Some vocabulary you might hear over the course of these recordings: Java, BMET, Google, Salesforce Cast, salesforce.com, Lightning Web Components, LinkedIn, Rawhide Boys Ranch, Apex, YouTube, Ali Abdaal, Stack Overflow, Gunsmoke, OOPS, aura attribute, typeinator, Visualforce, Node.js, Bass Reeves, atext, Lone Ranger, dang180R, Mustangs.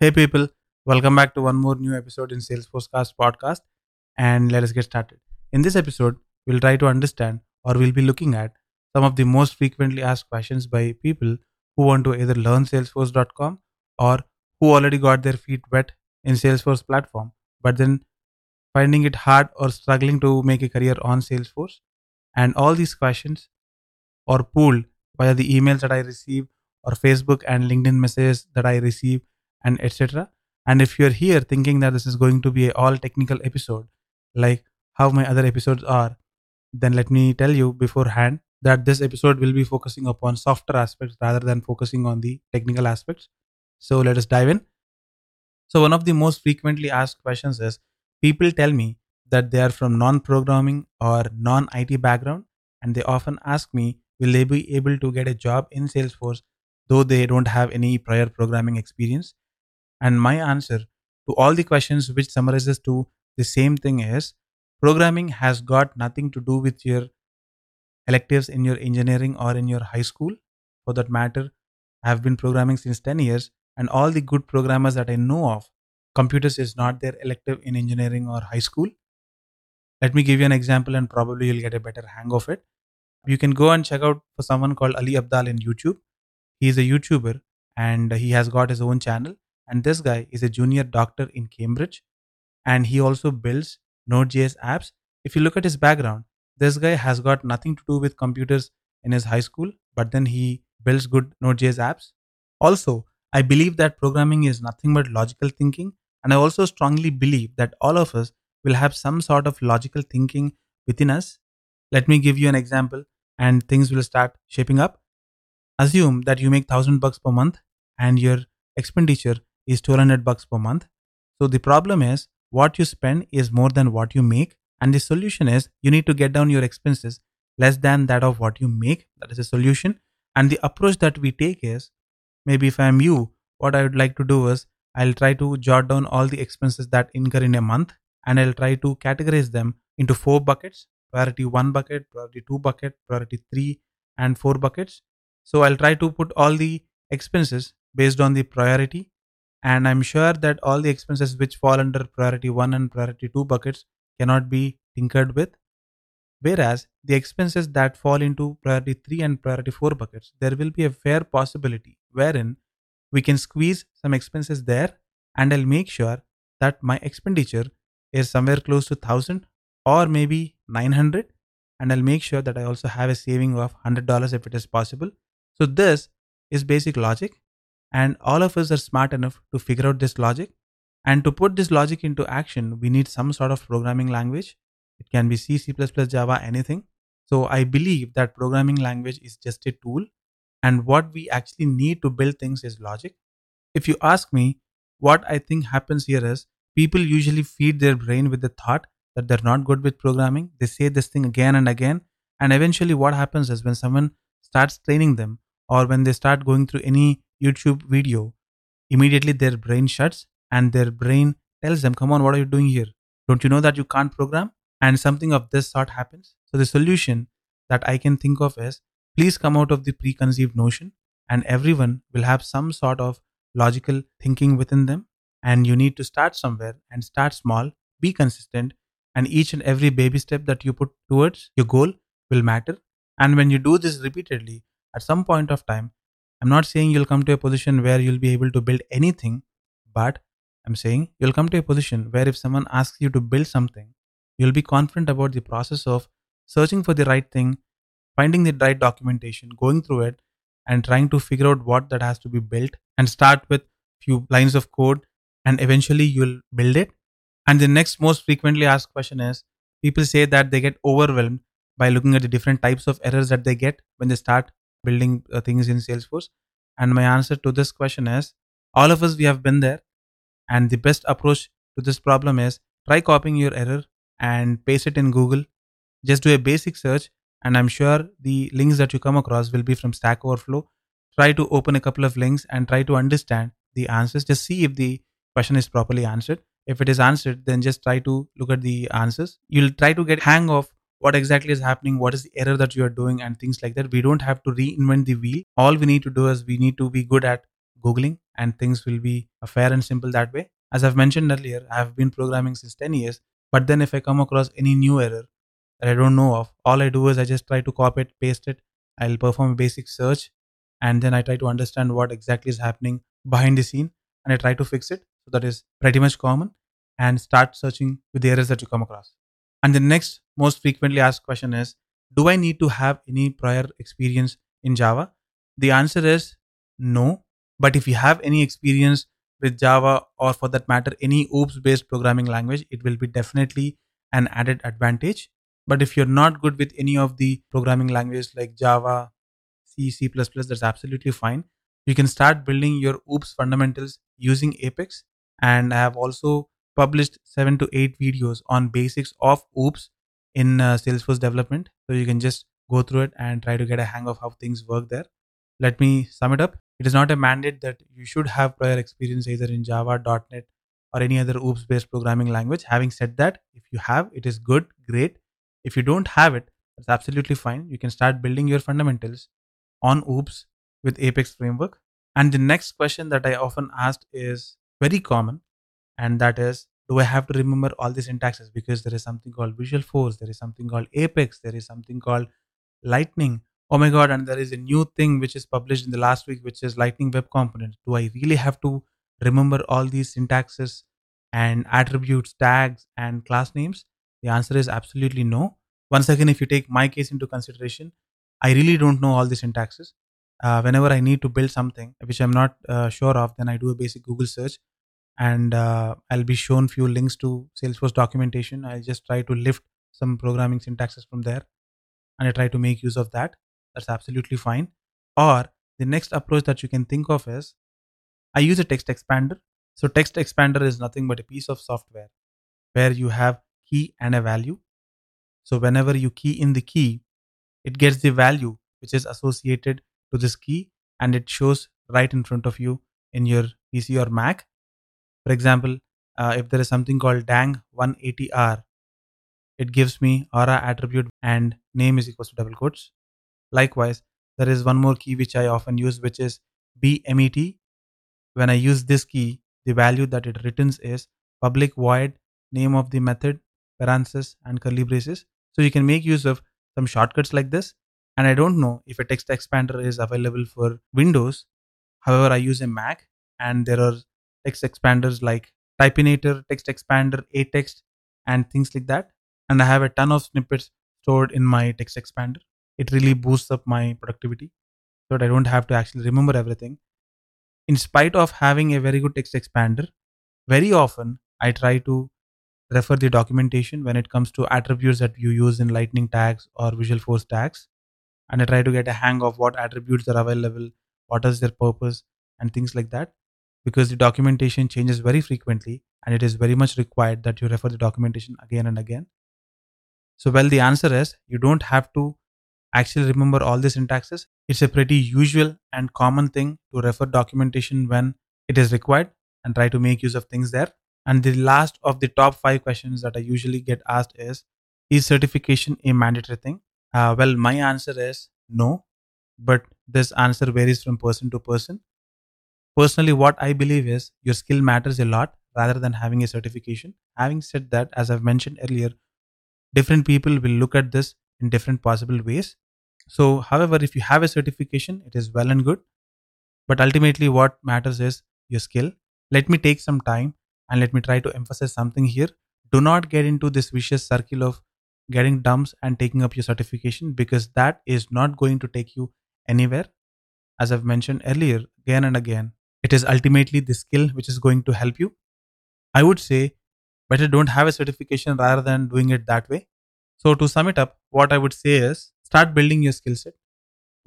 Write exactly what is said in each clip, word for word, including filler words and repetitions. Hey people, welcome back to one more new episode in Salesforce Cast podcast, and let us get started. In this episode, we'll try to understand or we'll be looking at some of the most frequently asked questions by people who want to either learn salesforce dot com or who already got their feet wet in Salesforce platform, but then finding it hard or struggling to make a career on Salesforce. And all these questions are pooled via the emails that I receive or Facebook and LinkedIn messages that I receive and et cetera. And if you're here thinking that this is going to be an all technical episode, like how my other episodes are, then let me tell you beforehand that this episode will be focusing upon softer aspects rather than focusing on the technical aspects. So let us dive in. So one of the most frequently asked questions is, people tell me that they are from non-programming or non-I T background, and they often ask me, will they be able to get a job in Salesforce though they don't have any prior programming experience? And my answer to all the questions, which summarizes to the same thing, is programming has got nothing to do with your electives in your engineering or in your high school. For that matter, I have been programming since ten years, and all the good programmers that I know of, computers is not their elective in engineering or high school. Let me give you an example and probably you'll get a better hang of it. You can go and check out for someone called Ali Abdaal in YouTube. He is a YouTuber and he has got his own channel. And this guy is a junior doctor in Cambridge. And he also builds Node.js apps. If you look at his background, this guy has got nothing to do with computers in his high school, but then he builds good Node.js apps. Also, I believe that programming is nothing but logical thinking. And I also strongly believe that all of us will have some sort of logical thinking within us. Let me give you an example and things will start shaping up. Assume that you make thousand bucks per month and your expenditure is two hundred bucks per month. So the problem is what you spend is more than what you make. And the solution is you need to get down your expenses less than that of what you make. That is a solution. And the approach that we take is, maybe if I'm you, what I would like to do is I'll try to jot down all the expenses that incur in a month, and I'll try to categorize them into four buckets, priority one bucket, priority two bucket, priority three and four buckets. So I'll try to put all the expenses based on the priority, and I'm sure that all the expenses which fall under priority one and priority two buckets cannot be tinkered with. Whereas the expenses that fall into priority three and priority four buckets, there will be a fair possibility wherein we can squeeze some expenses there, and I'll make sure that my expenditure is somewhere close to one thousand or maybe nine hundred, and I'll make sure that I also have a saving of one hundred dollars if it is possible. So this is basic logic, and all of us are smart enough to figure out this logic, and to put this logic into action we need some sort of programming language. It can be C, C plus plus, Java, anything. So I believe that programming language is just a tool, and what we actually need to build things is logic. If you ask me, what I think happens here is people usually feed their brain with the thought that they're not good with programming. They say this thing again and again. And eventually what happens is when someone starts training them or when they start going through any YouTube video, immediately their brain shuts and their brain tells them, come on, what are you doing here? Don't you know that you can't program? And something of this sort happens. So the solution that I can think of is, please come out of the preconceived notion, and everyone will have some sort of logical thinking within them. And you need to start somewhere and start small, be consistent, and each and every baby step that you put towards your goal will matter. And when you do this repeatedly, at some point of time, I'm not saying you'll come to a position where you'll be able to build anything, but I'm saying you'll come to a position where if someone asks you to build something, you'll be confident about the process of searching for the right thing, finding the right documentation, going through it and trying to figure out what that has to be built, and start with few lines of code, and eventually you'll build it. And the next most frequently asked question is, people say that they get overwhelmed by looking at the different types of errors that they get when they start building uh, things in Salesforce. And my answer to this question is, all of us, we have been there, and the best approach to this problem is try copying your error and paste it in Google. Just do a basic search, and I'm sure the links that you come across will be from Stack Overflow. Try to open a couple of links and try to understand the answers. Just see if the question is properly answered. If it is answered, then just try to look at the answers. You'll try to get hang of what exactly is happening, what is the error that you are doing and things like that. We don't have to reinvent the wheel. All we need to do is we need to be good at Googling and things will be fair and simple that way. As I've mentioned earlier, I've been programming since ten years, but then if I come across any new error that I don't know of, all I do is I just try to copy it, paste it. I'll perform a basic search and then I try to understand what exactly is happening behind the scene and I try to fix it. So that is pretty much common, and start searching with the errors that you come across. And the next most frequently asked question is, do I need to have any prior experience in Java? The answer is no. But if you have any experience with Java or for that matter, any OOPS based programming language, it will be definitely an added advantage. But if you're not good with any of the programming languages like Java, C, C plus plus, that's absolutely fine. You can start building your OOPS fundamentals using Apex. And I have also published seven to eight videos on basics of OOPS in uh, Salesforce development. So you can just go through it and try to get a hang of how things work there. Let me sum it up. It is not a mandate that you should have prior experience either in Java, dot net or any other OOPS based programming language. Having said that, if you have, it is good, great. If you don't have it, that's absolutely fine. You can start building your fundamentals on OOPS with Apex framework. And the next question that I often asked is very common, and that is, do I have to remember all the syntaxes? Because there is something called Visualforce, there is something called Apex, there is something called Lightning. Oh my god, and there is a new thing which is published in the last week, which is Lightning Web Components. Do I really have to remember all these syntaxes and attributes, tags, and class names? The answer is absolutely no. Once again, if you take my case into consideration, I really don't know all the syntaxes. Uh, whenever I need to build something which I'm not uh, sure of, then I do a basic Google search. And uh, I'll be shown few links to Salesforce documentation. I'll just try to lift some programming syntaxes from there and I try to make use of that. That's absolutely fine. Or the next approach that you can think of is, I use a text expander. So text expander is nothing but a piece of software where you have key and a value. So whenever you key in the key, it gets the value which is associated to this key and it shows right in front of you in your P C or Mac. For example, uh, if there is something called dang one eighty R, it gives me aura attribute and name is equals to double quotes. Likewise, there is one more key which I often use, which is B M E T. When I use this key, the value that it returns is public void name of the method, parentheses and curly braces. So you can make use of some shortcuts like this. And I don't know if a text expander is available for Windows. However, I use a Mac and there are text expanders like typeinator, text expander, atext and things like that. And I have a ton of snippets stored in my text expander. It really boosts up my productivity so that I don't have to actually remember everything. In spite of having a very good text expander, very often I try to refer the documentation when it comes to attributes that you use in Lightning tags or Visualforce tags. And I try to get a hang of what attributes are available, what is their purpose and things like that. Because the documentation changes very frequently and it is very much required that you refer the documentation again and again. So well, the answer is you don't have to actually remember all the syntaxes. It's a pretty usual and common thing to refer documentation when it is required and try to make use of things there. And the last of the top five questions that I usually get asked is, is certification a mandatory thing? Uh, well, my answer is no, but this answer varies from person to person. Personally, what I believe is your skill matters a lot rather than having a certification. Having said that, as I've mentioned earlier, different people will look at this in different possible ways. So, however, if you have a certification, it is well and good. But ultimately, what matters is your skill. Let me take some time and let me try to emphasize something here. Do not get into this vicious circle of getting dumps and taking up your certification, because that is not going to take you anywhere. As I've mentioned earlier, again and again, it is ultimately the skill which is going to help you. I would say better don't have a certification rather than doing it that way. So to sum it up, what I would say is start building your skill set,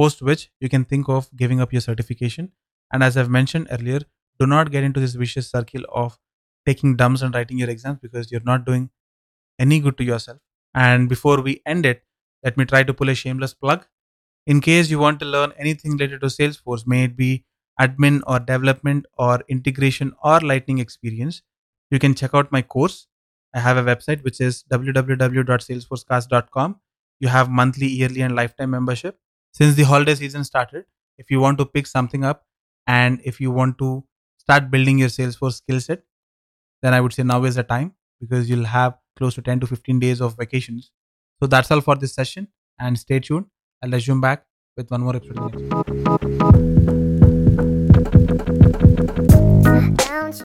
post which you can think of giving up your certification. And as I've mentioned earlier, do not get into this vicious circle of taking dumps and writing your exams, because you're not doing any good to yourself. And before we end it, let me try to pull a shameless plug. In case you want to learn anything related to Salesforce, may it be admin or development or integration or Lightning experience, you can check out my course. I have a website which is w w w dot salesforce cast dot com. You have monthly, yearly, and lifetime membership. Since the holiday season started, if you want to pick something up and if you want to start building your Salesforce skill set, then I would say now is the time, because you'll have close to ten to fifteen days of vacations. So that's all for this session, and stay tuned. I'll resume back with one more episode.